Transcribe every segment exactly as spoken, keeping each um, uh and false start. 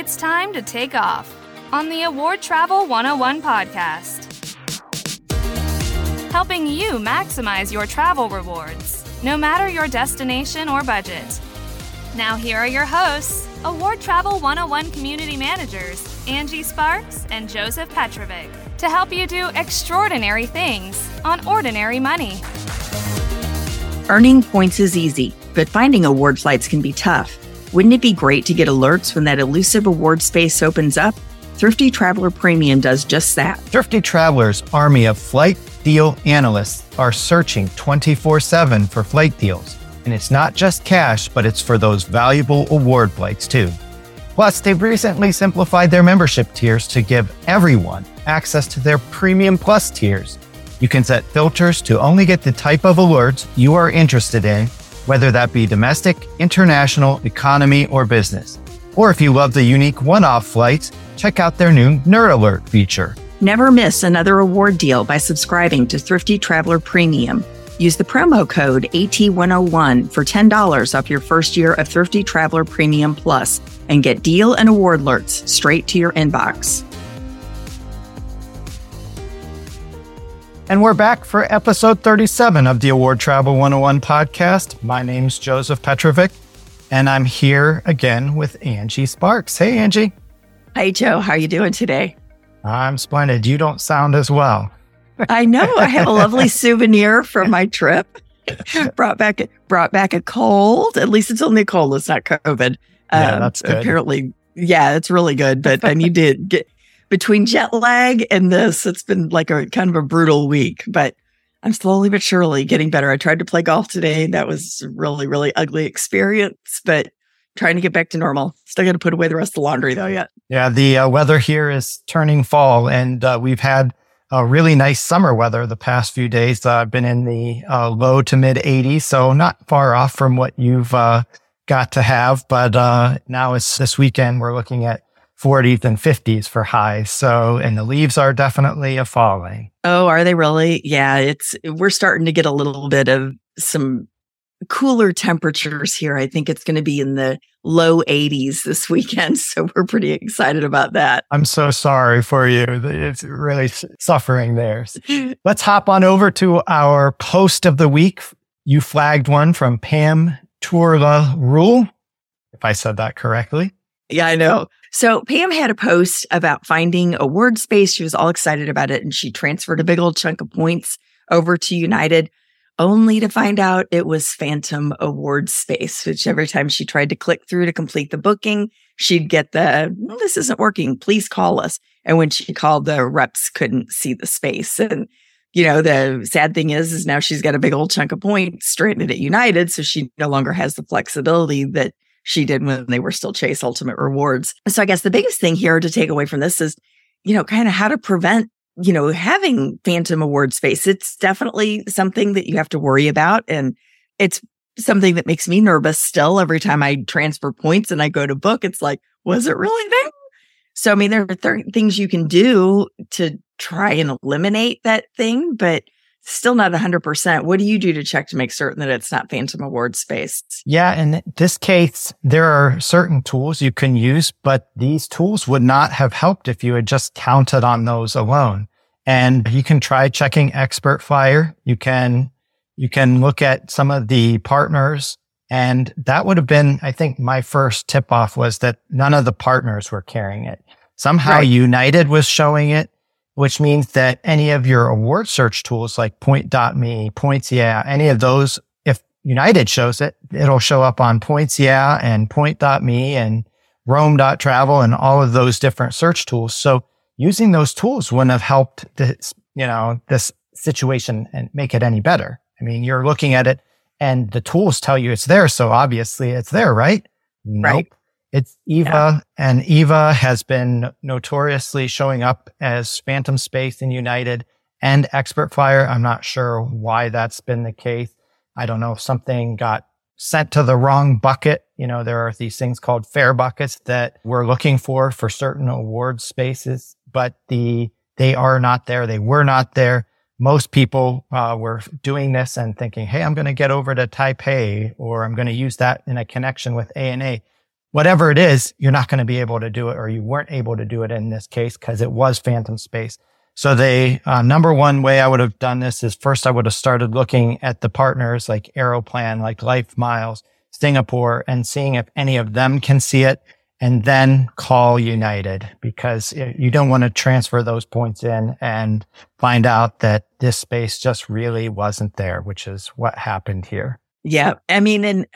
It's time to take off on the Award Travel one oh one podcast, helping you maximize your travel rewards, no matter your destination or budget. Now here are your hosts, Award Travel one oh one community managers, Angie Sparks and Joseph Petrovic, to help you do extraordinary things on ordinary money. Earning points is easy, but finding award flights can be tough. Wouldn't it be great to get alerts when that elusive award space opens up? Thrifty Traveler Premium does just that. Thrifty Traveler's army of flight deal analysts are searching twenty-four seven for flight deals. And it's not just cash, but it's for those valuable award flights too. Plus, they've recently simplified their membership tiers to give everyone access to their Premium Plus tiers. You can set filters to only get the type of alerts you are interested in, whether that be domestic, international, economy, or business. Or if you love the unique one-off flights, check out their new Nerd Alert feature. Never miss another award deal by subscribing to Thrifty Traveler Premium. Use the promo code A T one oh one for ten dollars off your first year of Thrifty Traveler Premium Plus and get deal and award alerts straight to your inbox. And we're back for episode thirty-seven of the Award Travel one oh one podcast. My name's Joseph Petrovic, and I'm here again with Angie Sparks. Hey, Angie. Hey, Joe. How are you doing today? I'm splendid. You don't sound as well. I know. I have a lovely souvenir from my trip. brought back brought back a cold. At least it's only a cold. It's not COVID. Yeah, um, that's good. Apparently, yeah, it's really good. But I need to get between jet lag and this. It's been like a kind of a brutal week. But I'm slowly but surely getting better. I tried to play golf today. That was a really really ugly experience. But trying to get back to normal. Still got to put away the rest of the laundry though. Yet. Yeah, the uh, weather here is turning fall, and uh, we've had. Uh, really nice summer weather the past few days. I've uh, been in the uh, low to mid eighties, so not far off from what you've uh, got to have. But uh, now it's this weekend, we're looking at forties and fifties for highs. So, and the leaves are definitely a falling. Oh, are they really? Yeah, it's we're starting to get a little bit of some cooler temperatures here. I think it's going to be in the low eighties this weekend. So we're pretty excited about that. I'm so sorry for you. It's really suffering there. Let's hop on over to our post of the week. You flagged one from Pam Turla Rule, if I said that correctly. Yeah, I know. So Pam had a post about finding award space. She was all excited about it, and she transferred a big old chunk of points over to United, only to find out it was phantom award space, which every time she tried to click through to complete the booking, she'd get the, well, this isn't working, please call us. And when she called, the reps couldn't see the space. And, you know, the sad thing is, is now she's got a big old chunk of points stranded at United, so she no longer has the flexibility that she did when they were still Chase Ultimate Rewards. So I guess the biggest thing here to take away from this is, you know, kind of how to prevent you know, having phantom award space. It's definitely something that you have to worry about. And it's something that makes me nervous still. Every time I transfer points and I go to book, it's like, was it really there? So, I mean, there are th- things you can do to try and eliminate that thing, but still not one hundred percent. What do you do to check to make certain that it's not phantom award space? Yeah, in this case, there are certain tools you can use, but these tools would not have helped if you had just counted on those alone. And you can try checking Expert Fire. You can, you can look at some of the partners. And that would have been, I think my first tip off was that none of the partners were carrying it. Somehow right. United was showing it, which means that any of your award search tools like point dot me, Points Yeah, any of those, if United shows it, it'll show up on Points Yeah and point dot me and roam dot travel and all of those different search tools. So using those tools wouldn't have helped this, you know, this situation and make it any better. I mean, you're looking at it and the tools tell you it's there. So obviously it's there, right? Right. Nope. It's Eva, yeah. And Eva has been notoriously showing up as phantom space in United and Expert Fire. I'm not sure why that's been the case. I don't know if something got sent to the wrong bucket. You know, there are these things called fare buckets that we're looking for for certain award spaces, but the they are not there. They were not there. Most people uh, were doing this and thinking, hey, I'm going to get over to Taipei, or I'm going to use that in a connection with A and A. whatever it is, you're not going to be able to do it, or you weren't able to do it in this case because it was phantom space. So the uh, number one way I would have done this is first I would have started looking at the partners like Aeroplan, like Life Miles, Singapore, and seeing if any of them can see it, and then call United, because you don't want to transfer those points in and find out that this space just really wasn't there, which is what happened here. Yeah. I mean, and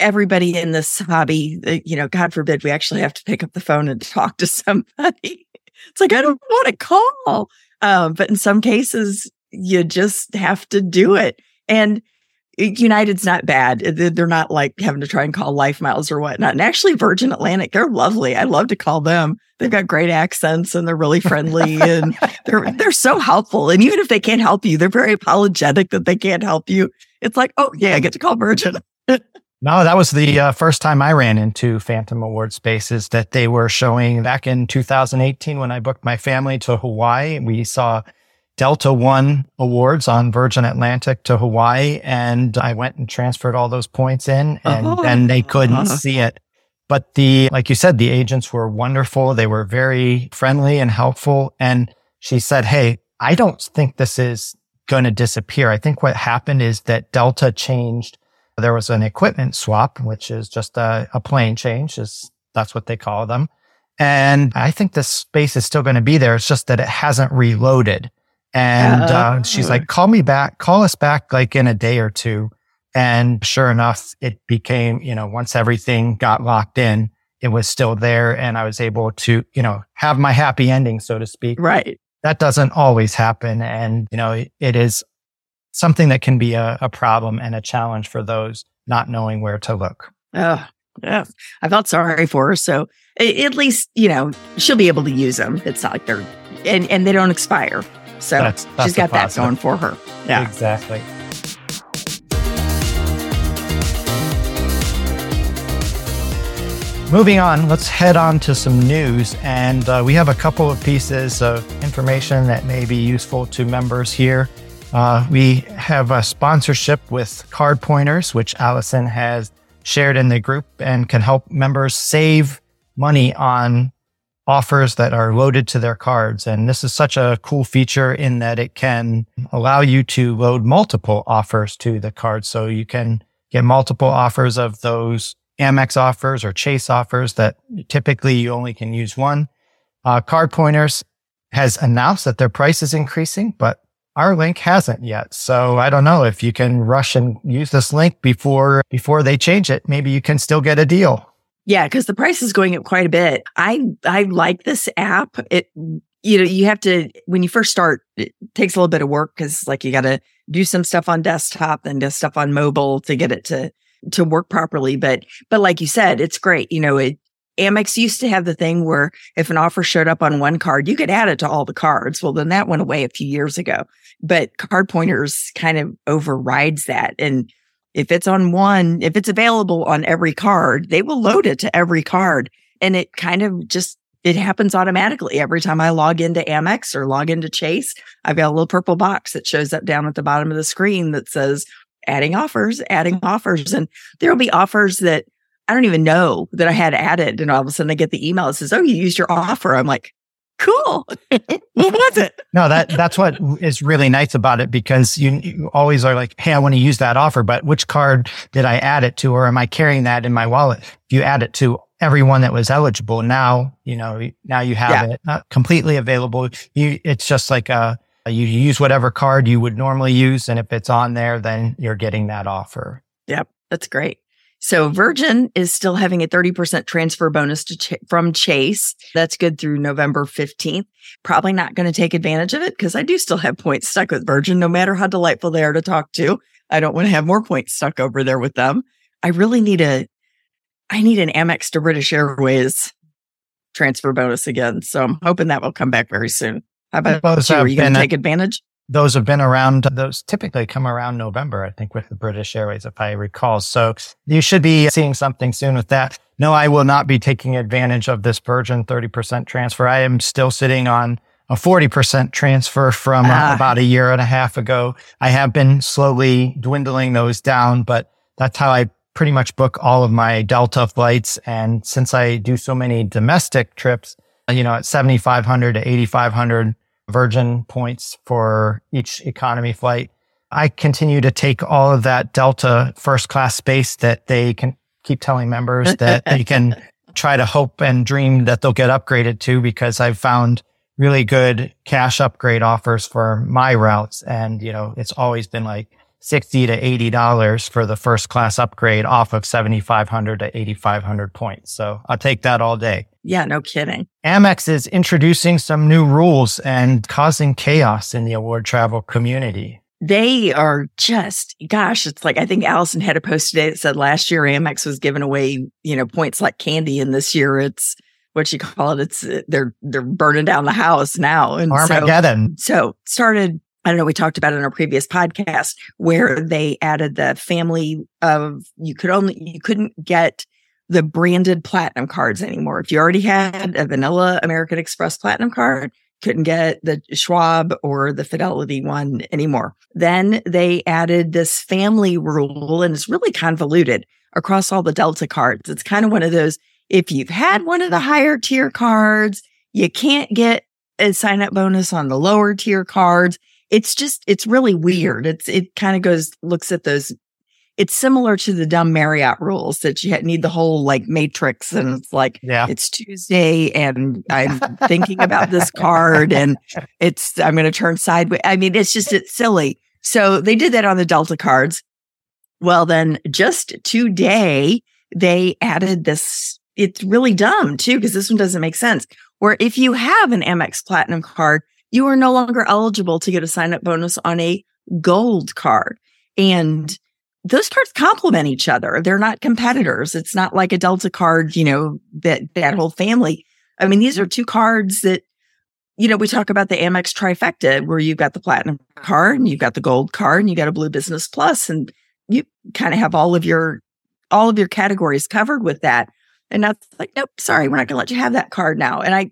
everybody in this hobby, you know, God forbid we actually have to pick up the phone and talk to somebody. It's like, I don't want to call. Um, but in some cases, you just have to do it. And United's not bad. They're not like having to try and call Life Miles or whatnot. And actually, Virgin Atlantic, they're lovely. I love to call them. They've got great accents and they're really friendly and they're they're so helpful. And even if they can't help you, they're very apologetic that they can't help you. It's like, oh, yeah, I get to call Virgin. No, that was the uh, first time I ran into Phantom Award spaces that they were showing back in two thousand eighteen when I booked my family to Hawaii. We saw Delta won awards on Virgin Atlantic to Hawaii, and I went and transferred all those points in, and uh-huh. then they couldn't uh-huh. see it. But the, like you said, the agents were wonderful. They were very friendly and helpful. And she said, hey, I don't think this is going to disappear. I think what happened is that Delta changed. There was an equipment swap, which is just a, a plane change. Is that's what they call them. And I think this space is still going to be there. It's just that it hasn't reloaded. And uh, she's like, call me back, call us back like in a day or two. And sure enough, it became, you know, once everything got locked in, it was still there. And I was able to, you know, have my happy ending, so to speak. Right. That doesn't always happen. And, you know, it, it is something that can be a, a problem and a challenge for those not knowing where to look. Oh, yeah. I felt sorry for her. So at least, you know, she'll be able to use them. It's not like they're, and, and they don't expire. So that's, that's she's got that going for her. Yeah, exactly. Moving on, let's head on to some news. And uh, we have a couple of pieces of information that may be useful to members here. Uh, we have a sponsorship with Card Pointers, which Allison has shared in the group and can help members save money on offers that are loaded to their cards. And this is such a cool feature in that it can allow you to load multiple offers to the card. So you can get multiple offers of those Amex offers or Chase offers that typically you only can use one. Uh, Card Pointers has announced that their price is increasing, but our link hasn't yet. So I don't know if you can rush and use this link before before they change it. Maybe you can still get a deal. Yeah, because the price is going up quite a bit. I I like this app. It you know you have to when you first start, it takes a little bit of work because like you got to do some stuff on desktop, then do stuff on mobile to get it to to work properly. But but like you said, it's great. You know, it, Amex used to have the thing where if an offer showed up on one card, you could add it to all the cards. Well, then that went away a few years ago. But Card Pointers kind of overrides that. And if it's on one, if it's available on every card, they will load it to every card. And it kind of just, it happens automatically. Every time I log into Amex or log into Chase, I've got a little purple box that shows up down at the bottom of the screen that says adding offers, adding offers. And there will be offers that I don't even know that I had added. And all of a sudden I get the email that says, oh, you used your offer. I'm like, cool. What was it? No, that that's what is really nice about it, because you, you always are like, hey, I want to use that offer, but which card did I add it to? Or am I carrying that in my wallet? If you add it to everyone that was eligible, now, you know, now you have yeah. it not completely available. You, it's just like a, you use whatever card you would normally use. And if it's on there, then you're getting that offer. Yep. That's great. So Virgin is still having a thirty percent transfer bonus to ch- from Chase. That's good through November fifteenth. Probably not going to take advantage of it because I do still have points stuck with Virgin, no matter how delightful they are to talk to. I don't want to have more points stuck over there with them. I really need a, I need an Amex to British Airways transfer bonus again. So I'm hoping that will come back very soon. How about you? Are you going to take advantage? Those have been around, those typically come around November, I think, with the British Airways, if I recall. So you should be seeing something soon with that. No, I will not be taking advantage of this Virgin thirty percent transfer. I am still sitting on a forty percent transfer from ah. uh, about a year and a half ago. I have been slowly dwindling those down, but that's how I pretty much book all of my Delta flights. And since I do so many domestic trips, you know, at seventy-five hundred to eighty-five hundred Virgin points for each economy flight, I continue to take all of that Delta first class space that they can keep telling members that they can try to hope and dream that they'll get upgraded to, because I've found really good cash upgrade offers for my routes. And, you know, it's always been like sixty to eighty dollars for the first class upgrade off of seventy-five hundred to eighty-five hundred points. So I'll take that all day. Yeah, no kidding. Amex is introducing some new rules and causing chaos in the award travel community. They are just, gosh, it's like, I think Allison had a post today that said last year Amex was giving away, you know, points like candy, and this year it's, what you call it, it's, they're, they're burning down the house now. And Armageddon. So, so started, I don't know, we talked about it in our previous podcast where they added the family of, you could only, you couldn't get the branded platinum cards anymore. If you already had a vanilla American Express platinum card, couldn't get the Schwab or the Fidelity one anymore. Then they added this family rule, and it's really convoluted across all the Delta cards. It's kind of one of those, if you've had one of the higher tier cards, you can't get a sign up bonus on the lower tier cards. It's just, it's really weird. It's, it kind of goes, looks at those. It's similar to the dumb Marriott rules that you need the whole like matrix, and it's like, yeah, it's Tuesday and I'm thinking about this card and it's, I'm going to turn sideways. I mean, it's just, it's silly. So they did that on the Delta cards. Well, then just today they added this. It's really dumb too, because this one doesn't make sense, where if you have an Amex Platinum card, you are no longer eligible to get a sign up bonus on a Gold card. And those cards complement each other. They're not competitors. It's not like a Delta card, you know, that, that whole family. I mean, these are two cards that, you know, we talk about the Amex trifecta, where you've got the Platinum card and you've got the Gold card and you got a Blue Business Plus, and you kind of have all of your, all of your categories covered with that. And now it's like, nope, sorry, we're not going to let you have that card now. And I,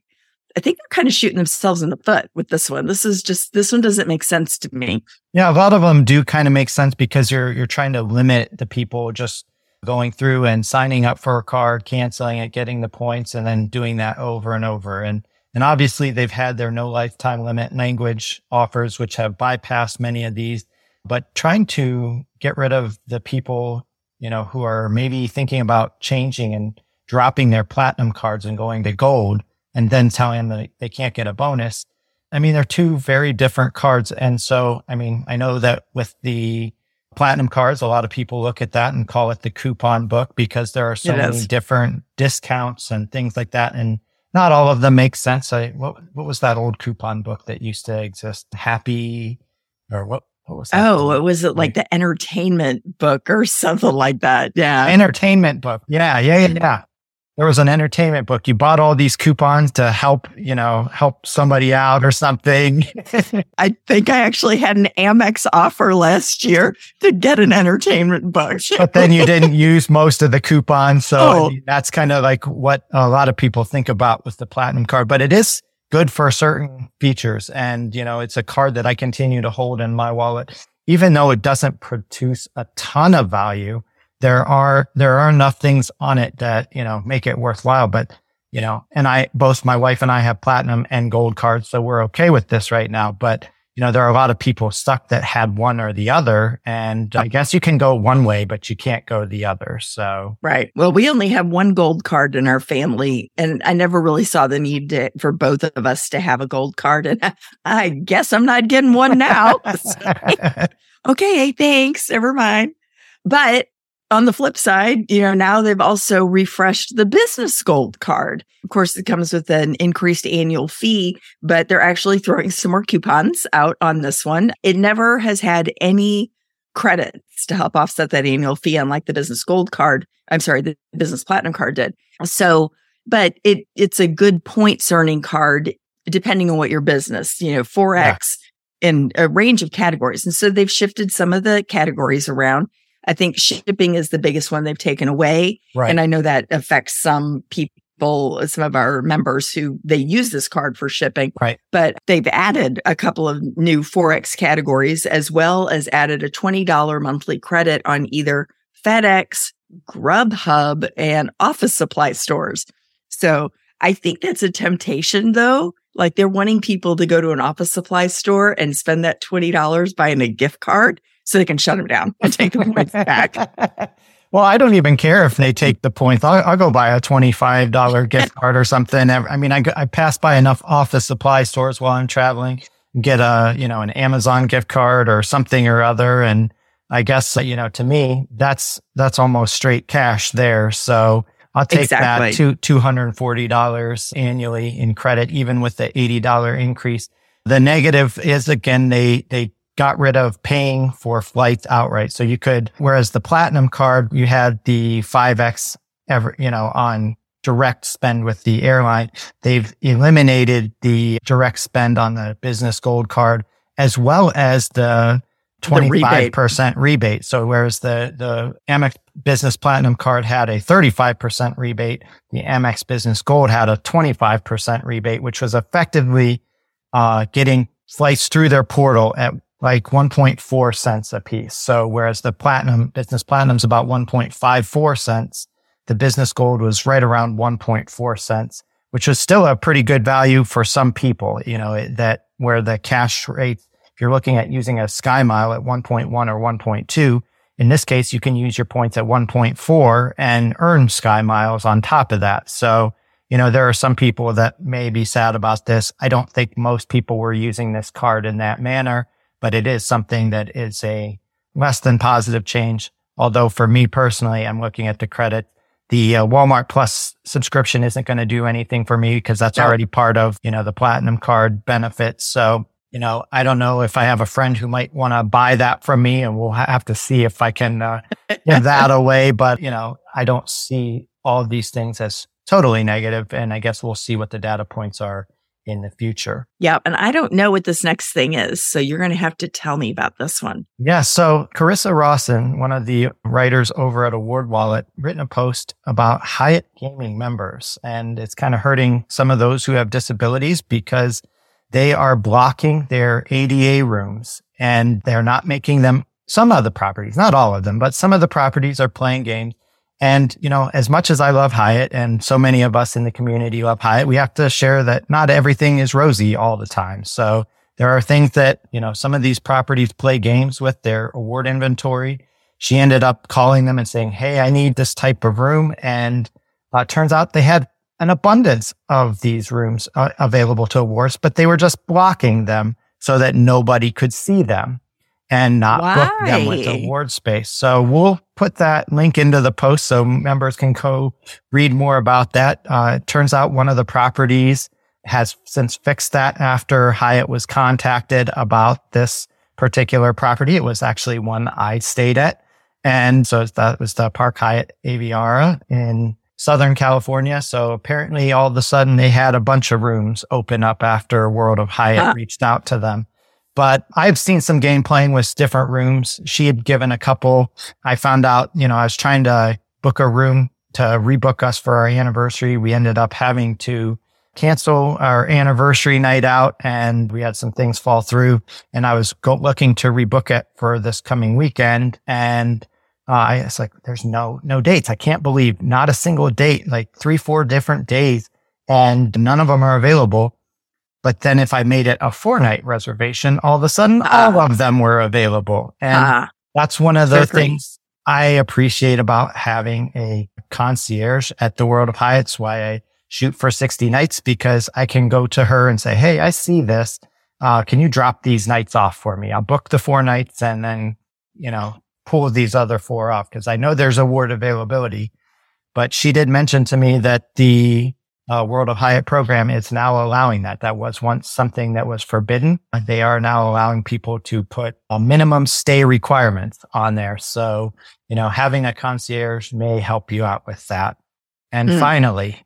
I think they're kind of shooting themselves in the foot with this one. This is just, this one doesn't make sense to me. Yeah, a lot of them do kind of make sense, because you're you're trying to limit the people just going through and signing up for a card, canceling it, getting the points, and then doing that over and over. And and obviously they've had their no lifetime limit language offers, which have bypassed many of these, but trying to get rid of the people, you know, who are maybe thinking about changing and dropping their platinum cards and going to Gold, and then telling them that they can't get a bonus. I mean, they're two very different cards. And so, I mean, I know that with the platinum cards, a lot of people look at that and call it the coupon book, because there are so it many is. different discounts and things like that. And not all of them make sense. I, what, what was that old coupon book that used to exist? Happy or what? What was that? Oh, it was it like the entertainment book or something like that. Yeah. Entertainment book. Yeah. Yeah. Yeah. yeah. There was an entertainment book. You bought all these coupons to help, you know, help somebody out or something. I think I actually had an Amex offer last year to get an entertainment book. But then you didn't use most of the coupons. So oh. I mean, that's kind of like what a lot of people think about with the platinum card, but it is good for certain features. And, you know, it's a card that I continue to hold in my wallet, even though it doesn't produce a ton of value. There are, there are enough things on it that, you know, make it worthwhile. But, you know, and I, both my wife and I have platinum and Gold cards, so we're okay with this right now. But, you know, there are a lot of people stuck that had one or the other. And I guess you can go one way, but you can't go the other. So. Right. Well, we only have one Gold card in our family, and I never really saw the need to, for both of us to have a Gold card. And I, I guess I'm not getting one now. Okay. Thanks. Never mind. But on the flip side, you know, now they've also refreshed the Business Gold card. Of course, it comes with an increased annual fee, but they're actually throwing some more coupons out on this one. It never has had any credits to help offset that annual fee, unlike the Business Gold card. I'm sorry, the Business Platinum card did. So, but it it's a good points earning card, depending on what your business, you know, four X yeah. in a range of categories. And so they've shifted some of the categories around. I think shipping is the biggest one they've taken away. Right. And I know that affects some people, some of our members who they use this card for shipping. Right. But they've added a couple of new four X categories, as well as added a twenty dollars monthly credit on either FedEx, Grubhub and office supply stores. So I think that's a temptation, though. Like, they're wanting people to go to an office supply store and spend that twenty dollars buying a gift card so they can shut them down and take the points back. Well, I don't even care if they take the points. I'll, I'll go buy a twenty-five dollars gift card or something. I mean, I, I pass by enough office supply stores while I'm traveling, get a, you know, an Amazon gift card or something or other. And I guess, you know, to me, that's, that's almost straight cash there. So I'll take exactly. that to two hundred forty dollars annually in credit, even with the eighty dollars increase. The negative is, again, they, they got rid of paying for flights outright. So you could, whereas the Platinum card, you had the five X ever, you know, on direct spend with the airline. They've eliminated the direct spend on the business gold card, as well as the twenty-five percent rebate. So whereas the, the Amex Business Platinum card had a thirty-five percent rebate, the Amex Business Gold had a twenty-five percent rebate, which was effectively uh, getting flights through their portal at like one point four cents a piece. So whereas the Platinum, Business Platinum's about one point five four cents, the Business Gold was right around one point four cents, which was still a pretty good value for some people, you know, it, that where the cash rate, if you're looking at using a SkyMile at one point one or one point two, in this case, you can use your points at one point four and earn SkyMiles on top of that. So, you know, there are some people that may be sad about this. I don't think most people were using this card in that manner, but it is something that is a less than positive change. Although for me personally, I'm looking at the credit. The uh, Walmart Plus subscription isn't going to do anything for me because that's already part of, you know, the Platinum card benefits. So, you know, I don't know if I have a friend who might want to buy that from me, and we'll have to see if I can uh, give that away. But, you know, I don't see all of these things as totally negative, and I guess we'll see what the data points are in the future. Yeah. And I don't know what this next thing is, so you're going to have to tell me about this one. Yeah. So Carissa Rawson, one of the writers over at Award Wallet, written a post about Hyatt gaming members, and it's kind of hurting some of those who have disabilities because they are blocking their A D A rooms, and they're not making them, some of the properties, not all of them, but some of the properties are playing games. And, you know, as much as I love Hyatt, and so many of us in the community love Hyatt, we have to share that not everything is rosy all the time. So there are things that, you know, some of these properties play games with their award inventory. She ended up calling them and saying, hey, I need this type of room. And uh, turns out they had an abundance of these rooms uh, available to awards, but they were just blocking them so that nobody could see them and not Why? book them with award space. So we'll put that link into the post so members can go read more about that. Uh, it turns out one of the properties has since fixed that after Hyatt was contacted about this particular property. It was actually one I stayed at. And so that was the Park Hyatt Aviara in Southern California. So apparently all of a sudden they had a bunch of rooms open up after World of Hyatt ah. reached out to them. But I've seen some game playing with different rooms. She had given a couple. I found out, you know, I was trying to book a room to rebook us for our anniversary. We ended up having to cancel our anniversary night out, and we had some things fall through, and I was go- looking to rebook it for this coming weekend. And Uh, I was like, there's no, no dates. I can't believe not a single date, like three, four different days, and none of them are available. But then if I made it a four night reservation, all of a sudden, uh, all of them were available. And uh, that's one of the things I appreciate about having a concierge at the World of Hyatt. It's why I shoot for sixty nights, because I can go to her and say, hey, I see this. Uh, can you drop these nights off for me? I'll book the four nights and then, you know, pull these other four off, because I know there's award availability. But she did mention to me that the uh, World of Hyatt program is now allowing that. That was once something that was forbidden. They are now allowing people to put a minimum stay requirement on there. So, you know, having a concierge may help you out with that. And mm. finally,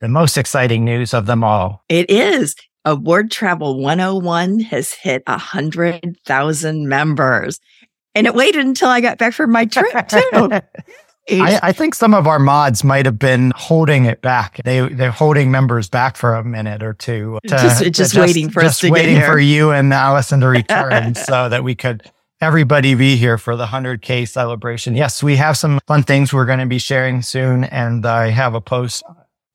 the most exciting news of them all. It is. Award Travel one oh one has hit one hundred thousand members. And it waited until I got back from my trip, too. I, I think some of our mods might have been holding it back. They, they're holding members back for a minute or two. To, just, just, to just waiting for just us to get here. Just waiting for you and Allison to return so that we could everybody be here for the one hundred K celebration. Yes, we have some fun things we're going to be sharing soon. And I have a post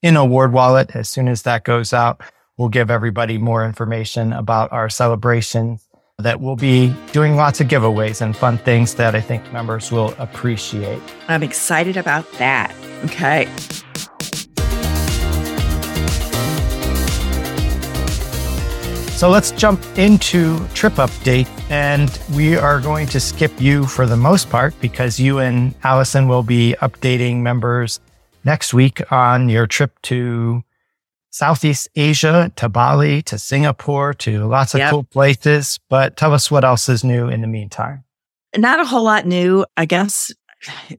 in Award Wallet. As soon as that goes out, we'll give everybody more information about our celebration that we'll be doing lots of giveaways and fun things that I think members will appreciate. I'm excited about that. Okay. So let's jump into Trip Update, and we are going to skip you for the most part because you and Allison will be updating members next week on your trip to Southeast Asia, to Bali, to Singapore, to lots of yep. cool places. But tell us what else is new in the meantime. Not a whole lot new, I guess.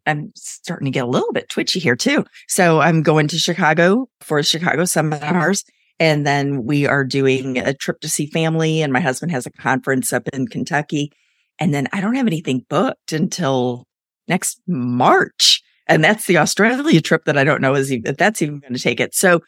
I'm starting to get a little bit twitchy here too. So I'm going to Chicago for Chicago seminars. And then we are doing a trip to see family. And my husband has a conference up in Kentucky. And then I don't have anything booked until next March. And that's the Australia trip that I don't know is even, if that's even going to take it. So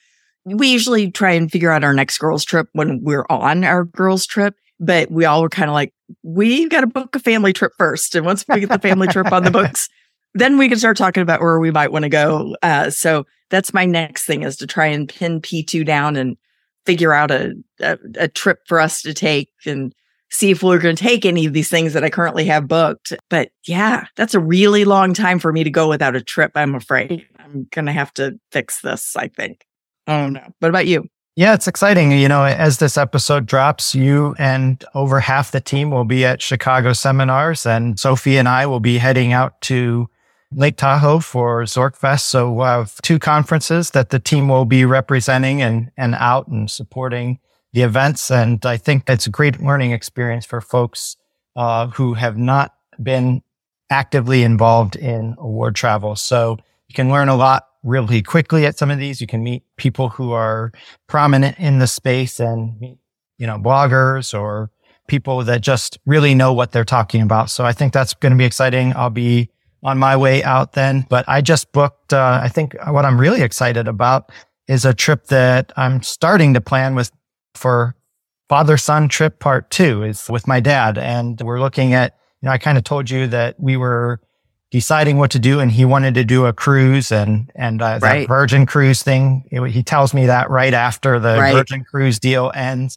we usually try and figure out our next girls trip when we're on our girls trip, but we all were kind of like, we got to book a family trip first. And once we get the family trip on the books, then we can start talking about where we might want to go. Uh, so that's my next thing, is to try and pin P two down and figure out a, a, a trip for us to take and see if we're going to take any of these things that I currently have booked. But yeah, that's a really long time for me to go without a trip, I'm afraid. I'm going to have to fix this, I think. I don't know. What about you? Yeah, it's exciting. You know, as this episode drops, you and over half the team will be at Chicago seminars, and Sophie and I will be heading out to Lake Tahoe for Zorkfest. So we'll have two conferences that the team will be representing and, and out and supporting the events. And I think it's a great learning experience for folks uh, who have not been actively involved in award travel. So you can learn a lot really quickly at some of these. You can meet people who are prominent in the space and meet, you know, bloggers or people that just really know what they're talking about. So I think that's going to be exciting. I'll be on my way out then, but I just booked, uh, I think what I'm really excited about is a trip that I'm starting to plan with for father-son trip part two is with my dad. And we're looking at, you know, I kind of told you that we were deciding what to do, and he wanted to do a cruise and and uh, right. that Virgin cruise thing. It, he tells me that right after the right. Virgin cruise deal ends.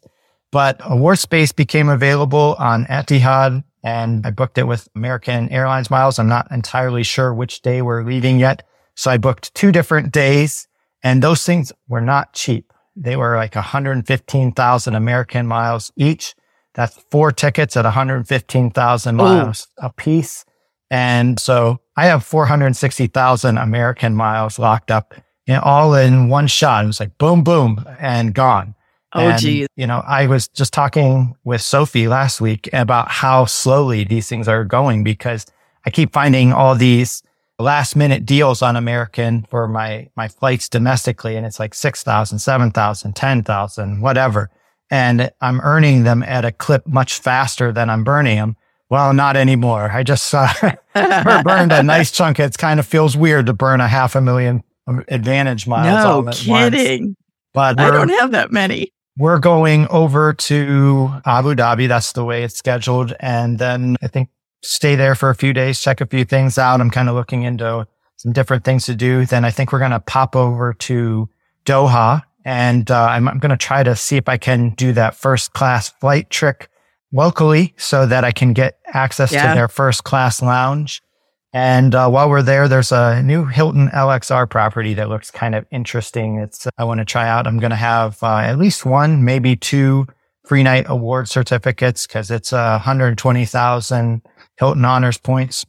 But award space became available on Etihad, and I booked it with American Airlines miles. I'm not entirely sure which day we're leaving yet. So I booked two different days, and those things were not cheap. They were like one hundred fifteen thousand American miles each. That's four tickets at one hundred fifteen thousand miles Ooh. a piece. And so I have four hundred sixty thousand American miles locked up, you know, all in one shot. It was like boom, boom, and gone. Oh, and, geez. You know, I was just talking with Sophie last week about how slowly these things are going, because I keep finding all these last minute deals on American for my, my flights domestically. And it's like six thousand, seven thousand, ten thousand, whatever. And I'm earning them at a clip much faster than I'm burning them. Well, not anymore. I just uh, burned a nice chunk. It kind of feels weird to burn a half a million advantage miles. No all at kidding. Once. But I don't have that many. We're going over to Abu Dhabi. That's the way it's scheduled. And then I think stay there for a few days, check a few things out. I'm kind of looking into some different things to do. Then I think we're going to pop over to Doha. And uh, I'm, I'm going to try to see if I can do that first class flight trick locally so that I can get access yeah. to their first class lounge. And uh, while we're there, there's a new Hilton L X R property that looks kind of interesting. It's uh, I want to try out. I'm going to have uh, at least one, maybe two free night award certificates, because it's uh, one hundred twenty thousand Hilton Honors points.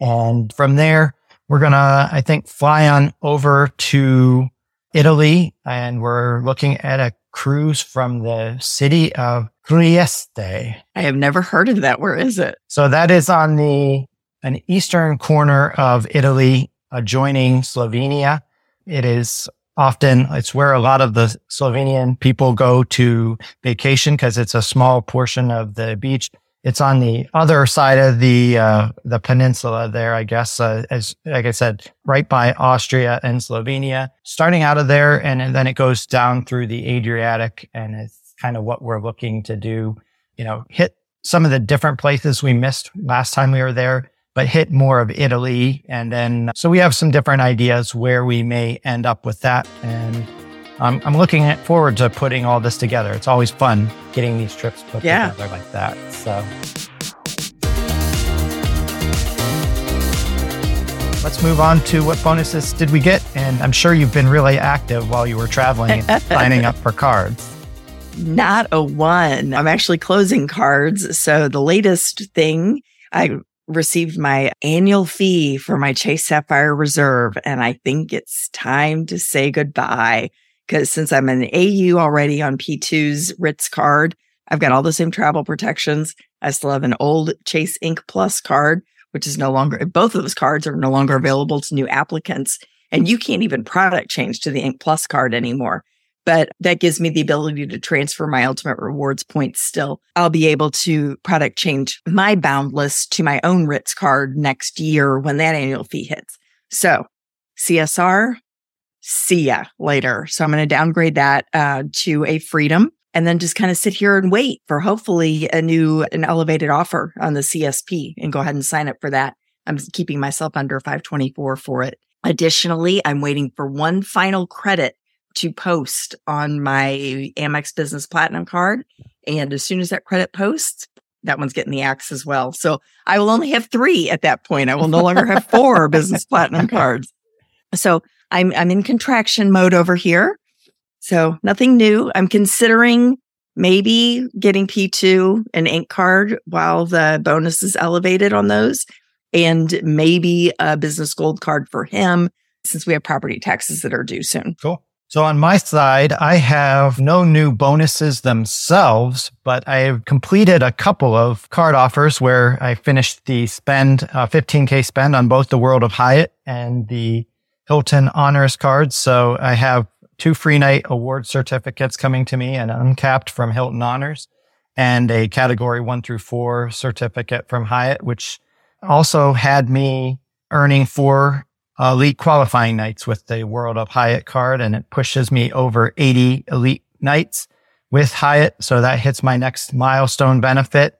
And from there, we're going to, I think, fly on over to Italy. And we're looking at a cruise from the city of Trieste. I have never heard of that. Where is it? So that is on the an eastern corner of Italy, adjoining Slovenia. It is often, it's where a lot of the Slovenian people go to vacation because it's a small portion of the beach. It's on the other side of the uh, the peninsula there, I guess, uh, as like I said, right by Austria and Slovenia, starting out of there, and, and then it goes down through the Adriatic, and it's kind of what we're looking to do, you know, hit some of the different places we missed last time we were there, but hit more of Italy. And then, so we have some different ideas where we may end up with that. And um, I'm looking forward to putting all this together. It's always fun getting these trips put yeah. together like that. So let's move on to what bonuses did we get? And I'm sure you've been really active while you were traveling and signing up for cards. Not a one. I'm actually closing cards. So the latest thing, I received my annual fee for my Chase Sapphire Reserve. And I think it's time to say goodbye. Because since I'm an A U already on P two's Ritz card, I've got all the same travel protections. I still have an old Chase Ink Plus card, which is no longer, both of those cards are no longer available to new applicants. And you can't even product change to the Ink Plus card anymore. But that gives me the ability to transfer my Ultimate Rewards points still. I'll be able to product change my Boundless to my own Ritz card next year when that annual fee hits. So C S R, see ya later. So I'm going to downgrade that uh, to a Freedom and then just kind of sit here and wait for hopefully a new, an elevated offer on the C S P and go ahead and sign up for that. I'm keeping myself under five twenty-four for it. Additionally, I'm waiting for one final credit to post on my Amex Business Platinum card. And as soon as that credit posts, that one's getting the axe as well. So I will only have three at that point. I will no longer have four Business Platinum cards. So I'm I'm in contraction mode over here. So nothing new. I'm considering maybe getting P two, an ink card, while the bonus is elevated on those, and maybe a Business Gold card for him since we have property taxes that are due soon. Cool. So on my side, I have no new bonuses themselves, but I have completed a couple of card offers where I finished the spend, uh, fifteen K spend on both the World of Hyatt and the Hilton Honors cards. So I have two free night award certificates coming to me, an uncapped from Hilton Honors and a category one through four certificate from Hyatt, which also had me earning four elite qualifying nights with the World of Hyatt card, and it pushes me over eighty elite nights with Hyatt. So that hits my next milestone benefit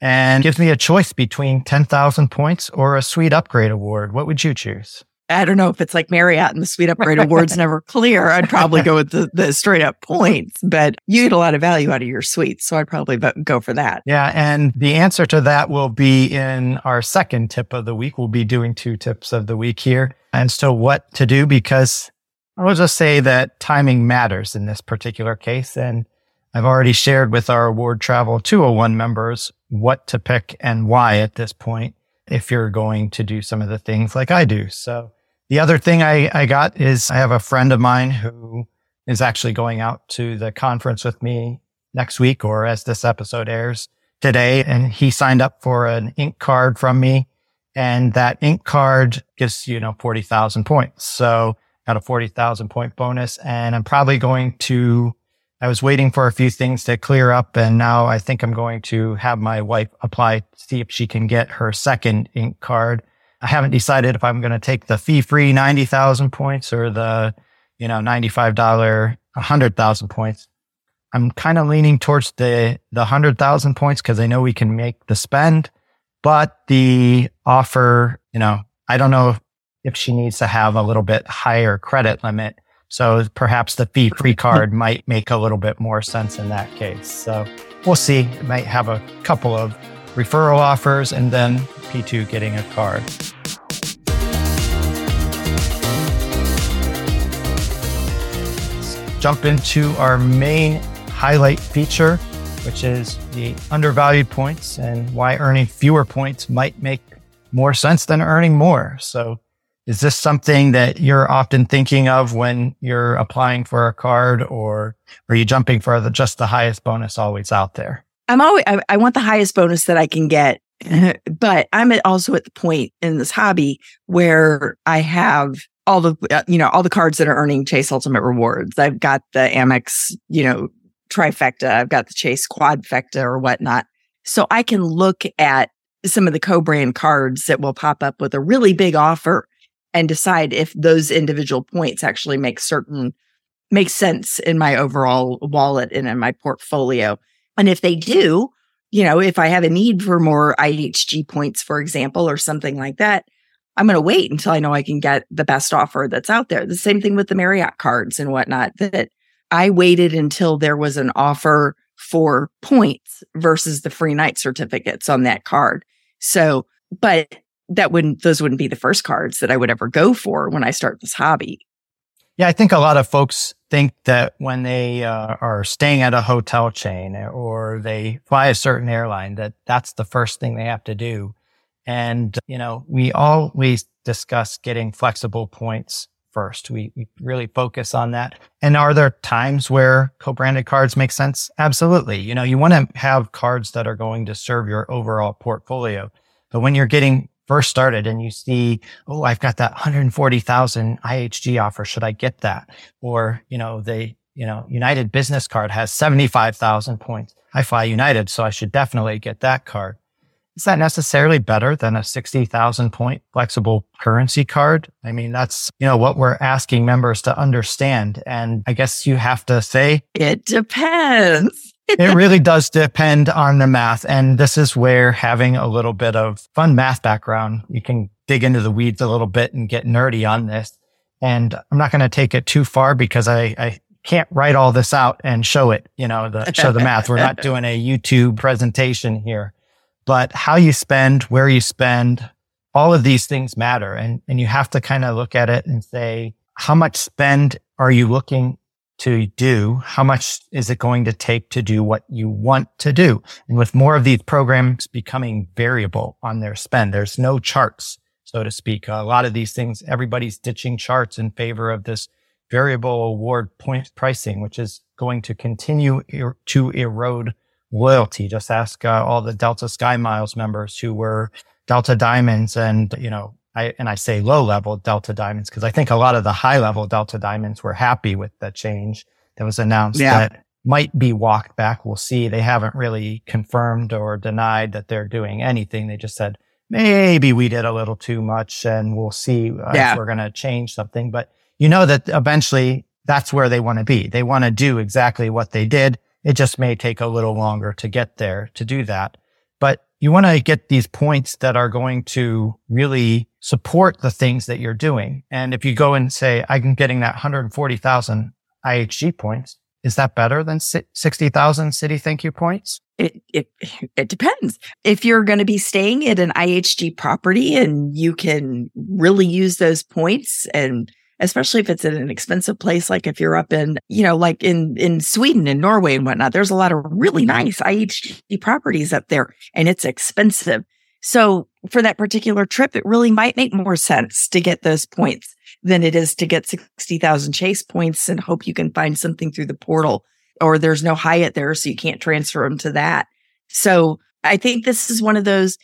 and gives me a choice between ten thousand points or a suite upgrade award. What would you choose? I don't know if it's like Marriott and the suite upgrade award's never clear. I'd probably go with the, the straight up points, but you get a lot of value out of your suite. So I'd probably go for that. Yeah. And the answer to that will be in our second tip of the week. We'll be doing two tips of the week here. And so what to do, because I will just say that timing matters in this particular case. And I've already shared with our Award Travel two oh one members what to pick and why at this point, if you're going to do some of the things like I do. So the other thing I, I got is I have a friend of mine who is actually going out to the conference with me next week, or as this episode airs today. And he signed up for an ink card from me. And that ink card gives, you know, forty thousand points. So got a forty thousand point bonus. And I'm probably going to, I was waiting for a few things to clear up. And now I think I'm going to have my wife apply, see if she can get her second ink card. I haven't decided if I'm going to take the fee-free ninety thousand points or the, you know, ninety-five dollars, one hundred thousand points. I'm kind of leaning towards the, the one hundred thousand points because I know we can make the spend, but the offer, you know, I don't know if, if she needs to have a little bit higher credit limit. So perhaps the fee-free card might make a little bit more sense in that case. So we'll see. It might have a couple of referral offers and then P two getting a card. Let's jump into our main highlight feature, which is the undervalued points and why earning fewer points might make more sense than earning more. So is this something that you're often thinking of when you're applying for a card, or are you jumping for the, just the highest bonus always out there? I'm always, I, I want the highest bonus that I can get, but I'm also at the point in this hobby where I have all the, you know, all the cards that are earning Chase Ultimate Rewards. I've got the Amex, you know, trifecta. I've got the Chase quadfecta or whatnot. So I can look at some of the co-brand cards that will pop up with a really big offer and decide if those individual points actually make certain, make sense in my overall wallet and in my portfolio. And if they do, you know, if I have a need for more I H G points, for example, or something like that, I'm going to wait until I know I can get the best offer that's out there. The same thing with the Marriott cards and whatnot, that I waited until there was an offer for points versus the free night certificates on that card. So, but that wouldn't, those wouldn't be the first cards that I would ever go for when I start this hobby. Yeah, I think a lot of folks think that when they uh, are staying at a hotel chain or they fly a certain airline, that that's the first thing they have to do. And, you know, we always discuss getting flexible points first. We, we really focus on that. And are there times where co-branded cards make sense? Absolutely. You know, you want to have cards that are going to serve your overall portfolio. But when you're getting first started and you see, oh, I've got that one hundred forty thousand I H G offer. Should I get that? Or, you know, the, you know, United Business card has seventy-five thousand points. I fly United, so I should definitely get that card. Is that necessarily better than a sixty thousand point flexible currency card? I mean, that's, you know, what we're asking members to understand. And I guess you have to say, it depends. It really does depend on the math. And this is where having a little bit of fun math background, you can dig into the weeds a little bit and get nerdy on this. And I'm not going to take it too far because I, I can't write all this out and show it, you know, the, show the math. We're not doing a YouTube presentation here, but how you spend, where you spend, all of these things matter. And, and you have to kind of look at it and say, how much spend are you looking to do? How much is it going to take to do what you want to do? And with more of these programs becoming variable on their spend, there's no charts, so to speak. A lot of these things, everybody's ditching charts in favor of this variable award point pricing, which is going to continue er- to erode loyalty. Just ask uh, all the Delta Sky Miles members who were Delta Diamonds and, you know, I, and I say low-level Delta Diamonds because I think a lot of the high-level Delta Diamonds were happy with the change that was announced yeah. that might be walked back. We'll see. They haven't really confirmed or denied that they're doing anything. They just said, maybe we did a little too much and we'll see uh, yeah. if we're going to change something. But you know that eventually that's where they want to be. They want to do exactly what they did. It just may take a little longer to get there to do that. But you want to get these points that are going to really support the things that you're doing. And if you go and say, I'm getting that one hundred forty thousand I H G points, is that better than sixty thousand Citi Thank You points? It it it depends. If you're going to be staying at an I H G property and you can really use those points, and especially if it's at an expensive place, like if you're up in, you know, like in, in Sweden and Norway and whatnot, there's a lot of really nice I H G properties up there and it's expensive. So for that particular trip, it really might make more sense to get those points than it is to get sixty thousand Chase points and hope you can find something through the portal, or there's no Hyatt there, so you can't transfer them to that. So I think this is one of those,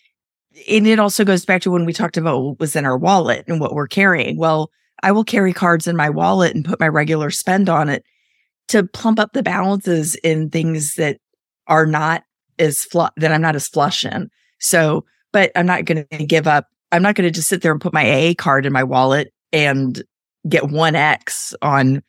and it also goes back to when we talked about what was in our wallet and what we're carrying. Well, I will carry cards in my wallet and put my regular spend on it to plump up the balances in things that are not as fl- that I'm not as flush in. So, but I'm not going to give up. I'm not going to just sit there and put my A A card in my wallet and get one X on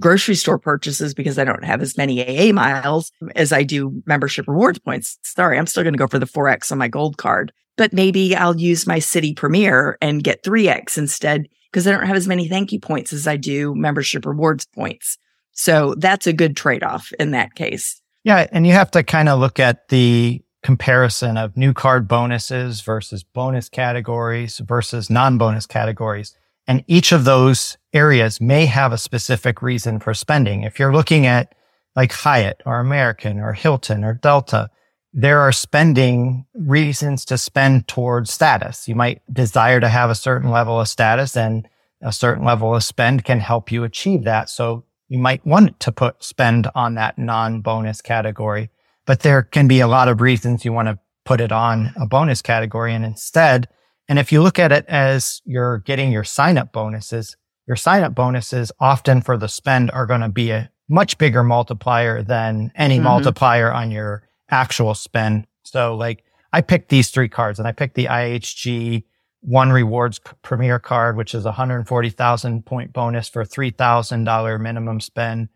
grocery store purchases because I don't have as many A A miles as I do membership reward points. Sorry, I'm still going to go for the four X on my gold card, but maybe I'll use my Citi Premier and get three X instead, because I don't have as many thank you points as I do membership rewards points. So that's a good trade-off in that case. Yeah, and you have to kind of look at the comparison of new card bonuses versus bonus categories versus non-bonus categories. And each of those areas may have a specific reason for spending. If you're looking at like Hyatt or American or Hilton or Delta, there are spending reasons to spend towards status. You might desire to have a certain level of status, and a certain level of spend can help you achieve that. So you might want to put spend on that non-bonus category, but there can be a lot of reasons you want to put it on a bonus category and instead. And if you look at it as you're getting your sign-up bonuses, your sign-up bonuses often for the spend are going to be a much bigger multiplier than any mm-hmm. multiplier on your actual spend. So like I picked these three cards and I picked the I H G One Rewards Premier card, which is a one hundred forty thousand point bonus for three thousand dollars minimum spend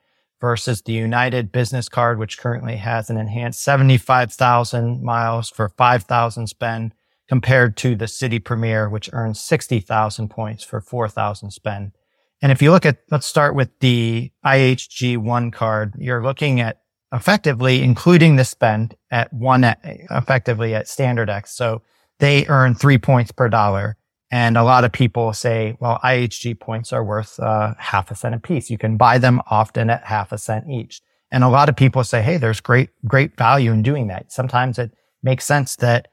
versus the United Business Card, which currently has an enhanced seventy-five thousand miles for five thousand spend, compared to the Citi Premier, which earns sixty thousand points for four thousand spend. And if you look at, let's start with the I H G one card, you're looking at effectively including the spend at one, effectively at standard X. So they earn three points per dollar. And a lot of people say, well, I H G points are worth uh, half a cent a piece. You can buy them often at half a cent each. And a lot of people say, hey, there's great, great value in doing that. Sometimes it makes sense that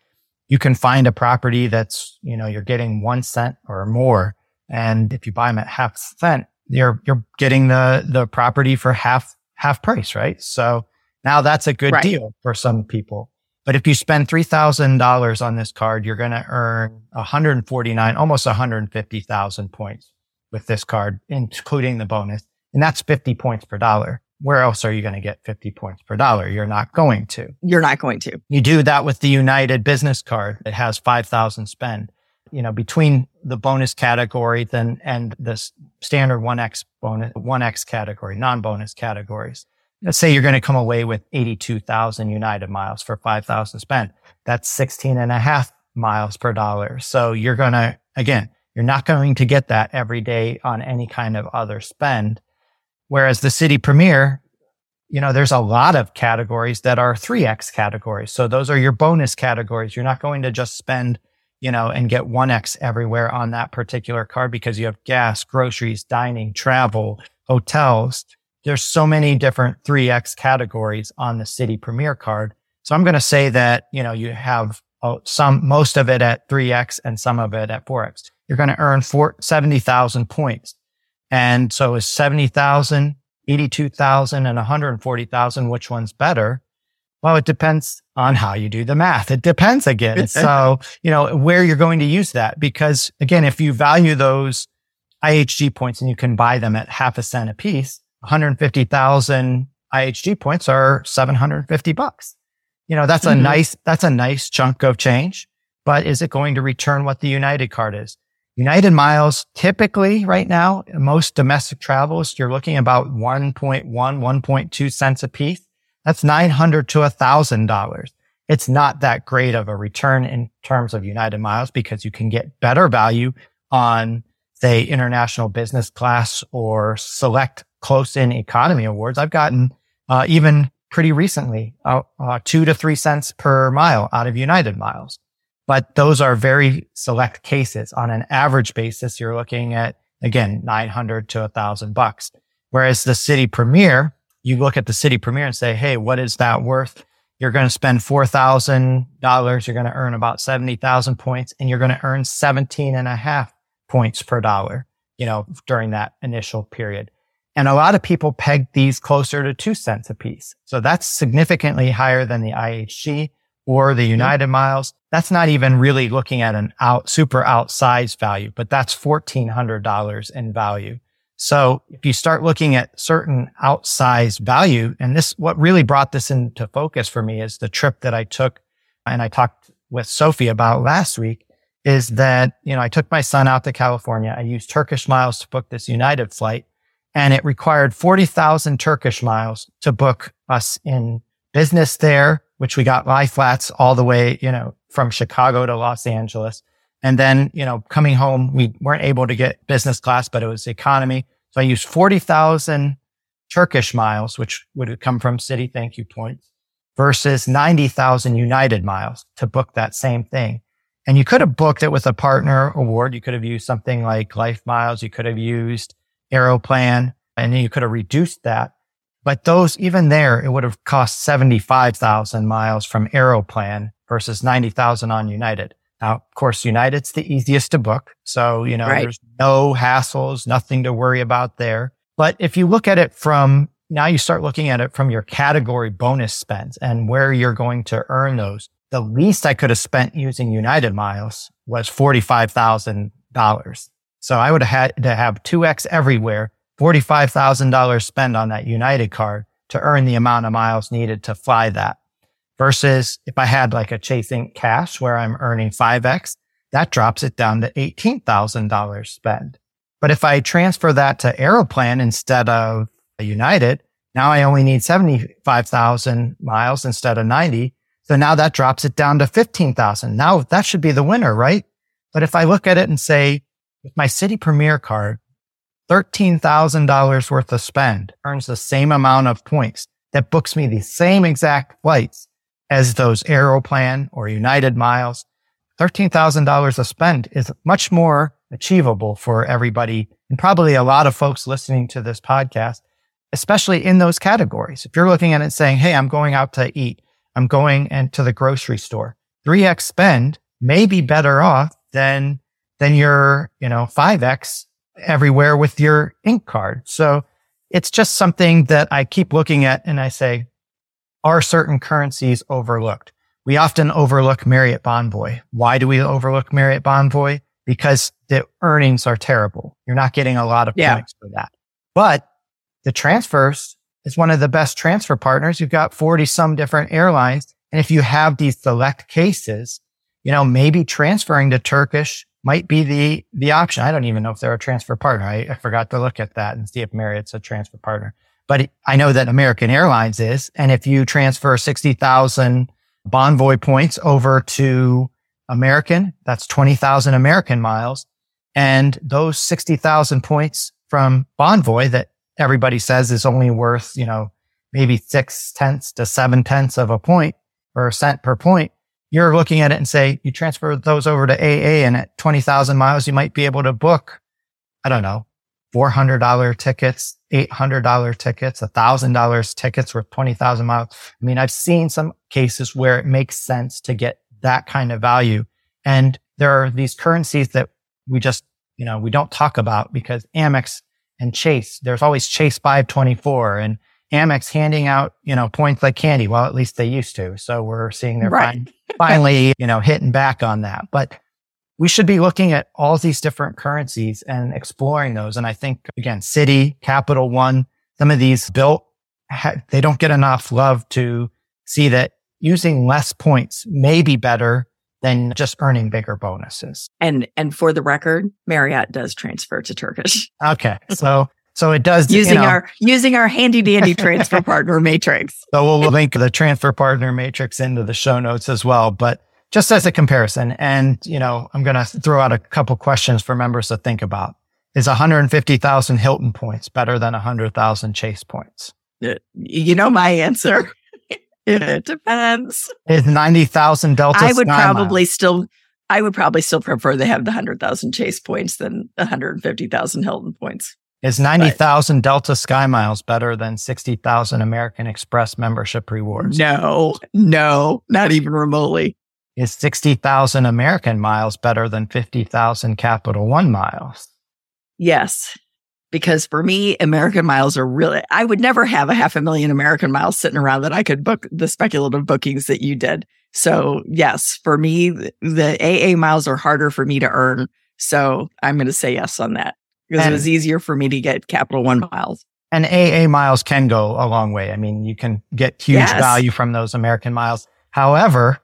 you can find a property that's, you know, you're getting one cent or more. And if you buy them at half a cent, you're, you're getting the, the property for half, half price, right? So now that's a good right. deal for some people. But if you spend three thousand dollars on this card, you're going to earn one hundred forty-nine, almost one hundred fifty thousand points with this card, including the bonus. And that's fifty points per dollar. Where else are you going to get fifty points per dollar? You're not going to. You're not going to. You do that with the United Business Card. It has five thousand spend. You know, between the bonus category then and the standard one X bonus, one X category, non-bonus categories. Let's say you're going to come away with eighty-two thousand United miles for five thousand spent. That's sixteen and a half miles per dollar. So you're going to, again, you're not going to get that every day on any kind of other spend. Whereas the Citi Premier, you know, there's a lot of categories that are three X categories. So those are your bonus categories. You're not going to just spend, you know, and get one X everywhere on that particular card, because you have gas, groceries, dining, travel, hotels. There's so many different three X categories on the Citi Premier card. So I'm going to say that, you know, you have some, most of it at three X and some of it at four X. You're going to earn seventy thousand points. And so is seventy thousand, eighty-two thousand, and one hundred forty thousand, which one's better? Well, it depends on how you do the math. It depends again. So, you know, where you're going to use that, because again, if you value those I H G points and you can buy them at half a cent a piece, one hundred fifty thousand I H G points are seven hundred fifty bucks. You know, that's mm-hmm. a nice, that's a nice chunk of change, but is it going to return what the United card is? United miles typically right now, most domestic travels, you're looking about one point one, one point two cents a piece. That's nine hundred to one thousand dollars. It's not that great of a return in terms of United miles, because you can get better value on, say, international business class or select close-in economy awards. I've gotten uh, even pretty recently uh, uh, two to three cents per mile out of United miles. But those are very select cases. On an average basis, you're looking at, again, nine hundred to one thousand bucks. Whereas the Citi Premier, you look at the Citi Premier and say, hey, what is that worth? You're going to spend four thousand dollars. You're going to earn about seventy thousand points, and you're going to earn seventeen and a half points per dollar, you know, during that initial period. And a lot of people peg these closer to two cents a piece. So that's significantly higher than the I H G or the United mm-hmm. miles. That's not even really looking at an out super outsized value, but that's one thousand four hundred dollars in value. So if you start looking at certain outsized value, and this, what really brought this into focus for me is the trip that I took and I talked with Sophie about last week, is that, you know, I took my son out to California. I used Turkish miles to book this United flight. And it required forty thousand Turkish miles to book us in business there, which we got lie flats all the way, you know, from Chicago to Los Angeles. And then, you know, coming home, we weren't able to get business class, but it was economy. So I used forty thousand Turkish miles, which would come from Citi thank you points, versus ninety thousand United miles to book that same thing. And you could have booked it with a partner award. You could have used something like Life Miles. You could have used Aeroplan, and you could have reduced that. But those, even there, it would have cost seventy-five thousand miles from Aeroplan versus ninety thousand on United. Now, of course, United's the easiest to book. So, you know, right. there's no hassles, nothing to worry about there. But if you look at it from, now you start looking at it from your category bonus spends and where you're going to earn those. The least I could have spent using United miles was forty-five thousand dollars. So I would have had to have two X everywhere, forty-five thousand dollars spend on that United card to earn the amount of miles needed to fly that. Versus if I had like a Chase Incorporated cash where I'm earning five X, that drops it down to eighteen thousand dollars spend. But if I transfer that to Aeroplan instead of United, Now I only need seventy-five thousand miles instead of ninety. So now that drops it down to fifteen thousand. Now that should be the winner, right? But if I look at it and say, with my Citi Premier card, thirteen thousand dollars worth of spend earns the same amount of points that books me the same exact flights as those Aeroplan or United Miles. thirteen thousand dollars of spend is much more achievable for everybody and probably a lot of folks listening to this podcast, especially in those categories. If you're looking at it saying, hey, I'm going out to eat, I'm going and to the grocery store, three X spend may be better off than than your, you know, five X everywhere with your ink card. So it's just something that I keep looking at and I say, are certain currencies overlooked? We often overlook Marriott Bonvoy. Why do we overlook Marriott Bonvoy? Because the earnings are terrible. You're not getting a lot of yeah. points for that. But the transfers is one of the best transfer partners. You've got forty some different airlines. And if you have these select cases, you know, maybe transferring to Turkish might be the, the option. I don't even know if they're a transfer partner. I, I forgot to look at that and see if Marriott's a transfer partner. But it, I know that American Airlines is. And if you transfer sixty thousand Bonvoy points over to American, that's twenty thousand American miles. And those sixty thousand points from Bonvoy that everybody says is only worth, you know, maybe six tenths to seven tenths of a point or a cent per point. You're looking at it and say, you transfer those over to A A and at twenty thousand miles, you might be able to book, I don't know, four hundred dollars tickets, eight hundred dollars tickets, one thousand dollars tickets worth twenty thousand miles. I mean, I've seen some cases where it makes sense to get that kind of value. And there are these currencies that we just, you know, we don't talk about because Amex and Chase, there's always Chase five twenty-four and Amex handing out, you know, points like candy. Well, at least they used to. So we're seeing they're right. fin- finally, you know, hitting back on that. But we should be looking at all these different currencies and exploring those. And I think, again, Citi, Capital One, some of these built, ha- they don't get enough love to see that using less points may be better than just earning bigger bonuses. And and for the record, Marriott does transfer to Turkish. Okay. So so it does using you know, our using our handy dandy transfer partner matrix. So we'll, we'll link the transfer partner matrix into the show notes as well, but just as a comparison, and you know, I'm going to throw out a couple questions for members to think about. Is one hundred fifty thousand Hilton points better than one hundred thousand Chase points? You know my answer. It depends. Is ninety thousand Delta I would probably miles. still, I would probably still prefer they have the one hundred thousand Chase points than one hundred fifty thousand Hilton points. Is ninety thousand Delta Sky Miles better than sixty thousand American Express membership rewards? No, no, not even remotely. Is sixty thousand American miles better than fifty thousand Capital One miles? Yes. Because for me, American miles are really, I would never have a half a million American miles sitting around that I could book the speculative bookings that you did. So yes, for me, the, the A A miles are harder for me to earn. So I'm going to say yes on that because and, it was easier for me to get Capital One miles. And A A miles can go a long way. I mean, you can get huge yes. value from those American miles. However,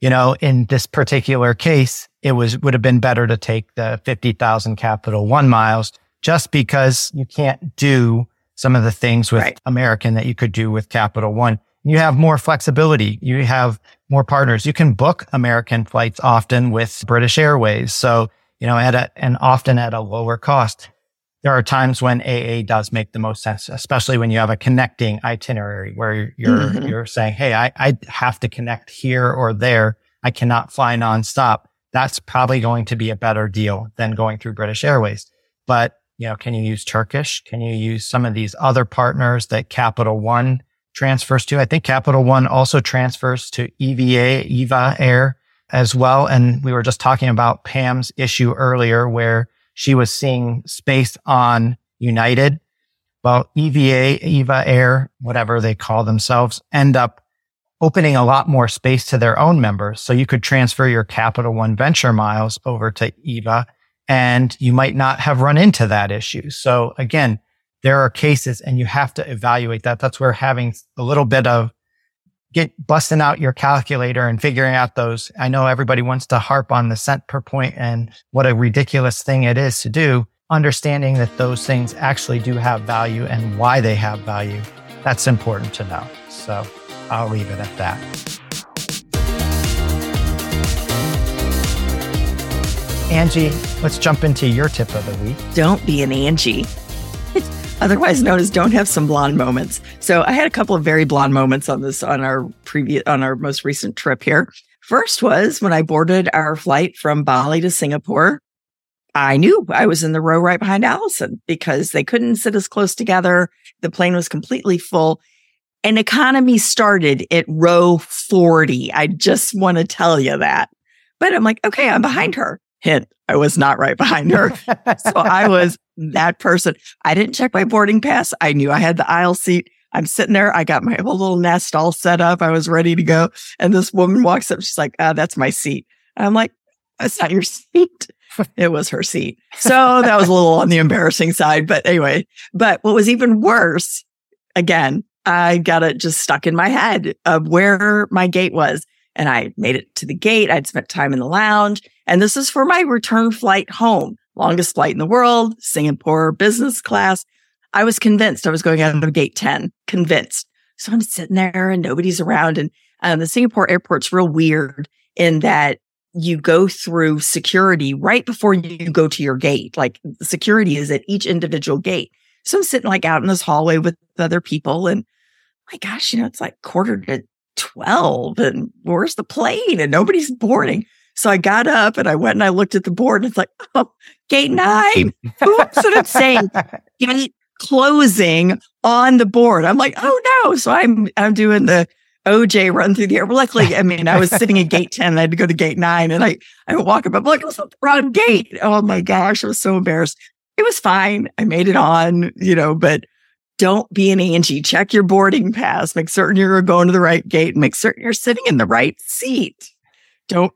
you know, in this particular case, it was, would have been better to take the fifty thousand Capital One miles just because you can't do some of the things with right. American that you could do with Capital One. You have more flexibility. You have more partners. You can book American flights often with British Airways. So, you know, at a, and often at a lower cost. There are times when A A does make the most sense, especially when you have a connecting itinerary where you're, mm-hmm. you're saying, hey, I, I have to connect here or there. I cannot fly nonstop. That's probably going to be a better deal than going through British Airways. But you know, can you use Turkish? Can you use some of these other partners that Capital One transfers to? I think Capital One also transfers to E V A, Eva Air as well. And we were just talking about Pam's issue earlier where she was seeing space on United. Well, E V A, Eva Air, whatever they call themselves, end up opening a lot more space to their own members. So you could transfer your Capital One Venture miles over to Eva. And you might not have run into that issue. So again, there are cases and you have to evaluate that. That's where having a little bit of get busting out your calculator and figuring out those. I know everybody wants to harp on the cent per point and what a ridiculous thing it is to do. Understanding that those things actually do have value and why they have value. that's important to know. So I'll leave it at that. Angie, let's jump into your tip of the week. Don't be an Angie, otherwise known as don't have some blonde moments. So I had a couple of very blonde moments on this on our previous on our most recent trip here. First was when I boarded our flight from Bali to Singapore. I knew I was in the row right behind Allison because they couldn't sit as close together. The plane was completely full. And economy started at row forty. I just want to tell you that. But I'm like, okay, I'm behind her. Hint, I was not right behind her. So I was that person. I didn't check my boarding pass. I knew I had the aisle seat. I'm sitting there. I got my whole little nest all set up. I was ready to go. And this woman walks up. She's like, ah, oh, that's my seat. And I'm like, that's not your seat. It was her seat. So that was a little on the embarrassing side. But anyway, but what was even worse, again, I got it just stuck in my head of where my gate was. And I made it to the gate. I'd spent time in the lounge. And this is for my return flight home. Longest flight in the world, Singapore business class. I was convinced I was going out of gate ten, convinced. So I'm sitting there and nobody's around. And um, the Singapore airport's real weird in that you go through security right before you go to your gate. Like security is at each individual gate. So I'm sitting like out in this hallway with other people. And my gosh, you know, it's like quarter to twelve and where's the plane and nobody's boarding. So I got up and I went and I looked at the board and it's like, oh, gate nine. Oops, and it's saying gate closing on the board. I'm like, oh no. So I'm I'm doing the O J run through the air. Luckily, I mean, I was sitting at gate ten and I had to go to gate nine and I, I would walk up. I'm like, what's the wrong gate? Oh my gosh, I was so embarrassed. It was fine. I made it on, you know, but don't be an Angie. Check your boarding pass. Make certain you're going to the right gate. Make certain you're sitting in the right seat. Don't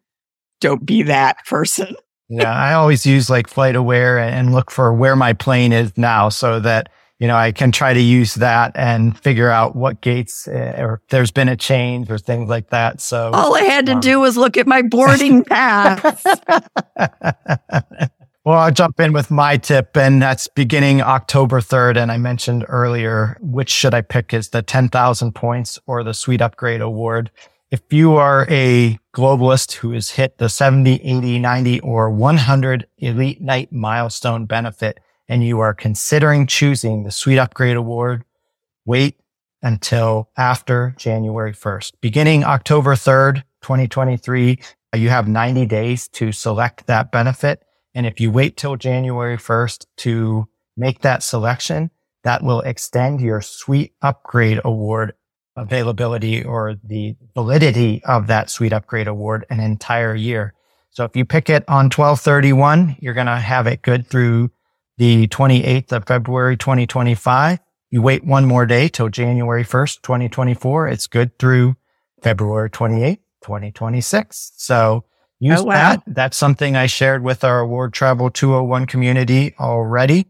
don't be that person. Yeah, I always use like Flight Aware and look for where my plane is now so that, you know, I can try to use that and figure out what gates uh, or if there's been a change or things like that. So all I had to um, do was look at my boarding pass. Well, I'll jump in with my tip, and that's beginning October third. And I mentioned earlier, which should I pick is the ten thousand points or the Suite Upgrade Award. If you are a globalist who has hit the seventy, eighty, ninety, or one hundred Elite Night milestone benefit, and you are considering choosing the Suite Upgrade Award, wait until after January first. Beginning October third, twenty twenty-three, you have ninety days to select that benefit. And if you wait till January first to make that selection, that will extend your Suite Upgrade Award availability or the validity of that Suite Upgrade Award an entire year. So if you pick it on twelve thirty-one, you're going to have it good through the twenty-eighth of February, twenty twenty-five. You wait one more day till January first, twenty twenty-four. It's good through February twenty-eighth, twenty twenty-six. So Use oh, wow. that. That's something I shared with our Award Travel two oh one community already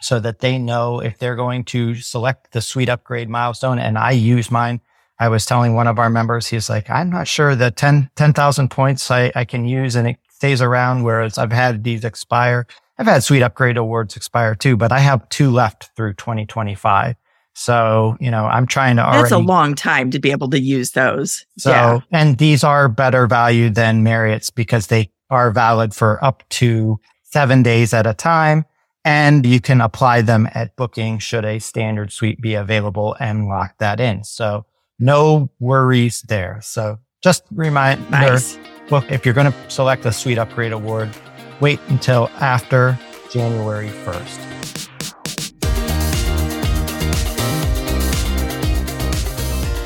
so that they know if they're going to select the Suite Upgrade milestone. And I use mine. I was telling one of our members, he's like, I'm not sure the ten thousand points I, I can use and it stays around, whereas I've had these expire. I've had Suite Upgrade Awards expire too, but I have two left through twenty twenty-five. So, you know, I'm trying to already... That's a long time to be able to use those. So, yeah. And these are better value than Marriott's because they are valid for up to seven days at a time. And you can apply them at booking should a standard suite be available and lock that in. So no worries there. So just remind nice. Look, if you're going to select a Suite Upgrade Award, wait until after January first.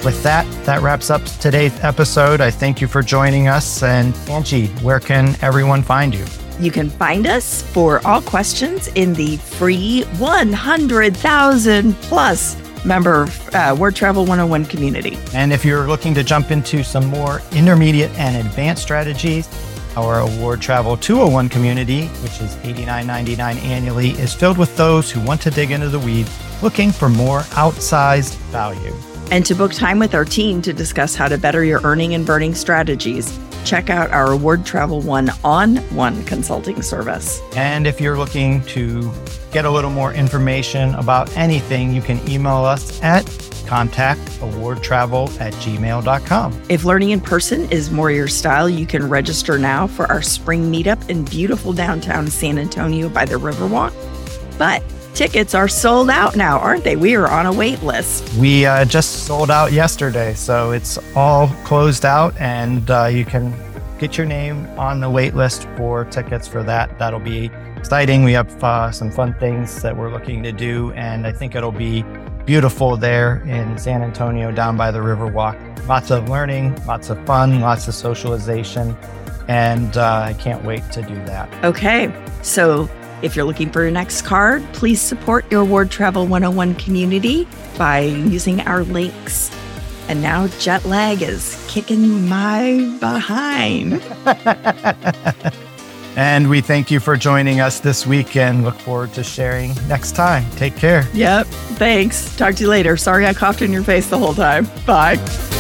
With that, that wraps up today's episode. I thank you for joining us. And Angie, where can everyone find you? You can find us for all questions in the free one hundred thousand plus member uh, Word Travel one oh one community. And if you're looking to jump into some more intermediate and advanced strategies, our Award Travel two oh one community, which is eighty-nine ninety-nine annually, is filled with those who want to dig into the weeds, looking for more outsized value. And to book time with our team to discuss how to better your earning and burning strategies, check out our Award Travel one-on-one consulting service. And if you're looking to get a little more information about anything, you can email us at contact award travel at gmail dot com. If learning in person is more your style, you can register now for our spring meetup in beautiful downtown San Antonio by the Riverwalk. But tickets are sold out now, aren't they? We are on a wait list. We uh, just sold out yesterday, so it's all closed out, and uh, you can get your name on the wait list for tickets for that. That'll be exciting. We have uh, some fun things that we're looking to do, and I think it'll be beautiful there in San Antonio down by the Riverwalk. Lots of learning, lots of fun, lots of socialization, and uh, I can't wait to do that. Okay, so if you're looking for your next card, please support your Award Travel one oh one community by using our links. And now jet lag is kicking my behind. And we thank you for joining us this weekend. Look forward to sharing next time. Take care. Yep. Thanks. Talk to you later. Sorry I coughed in your face the whole time. Bye.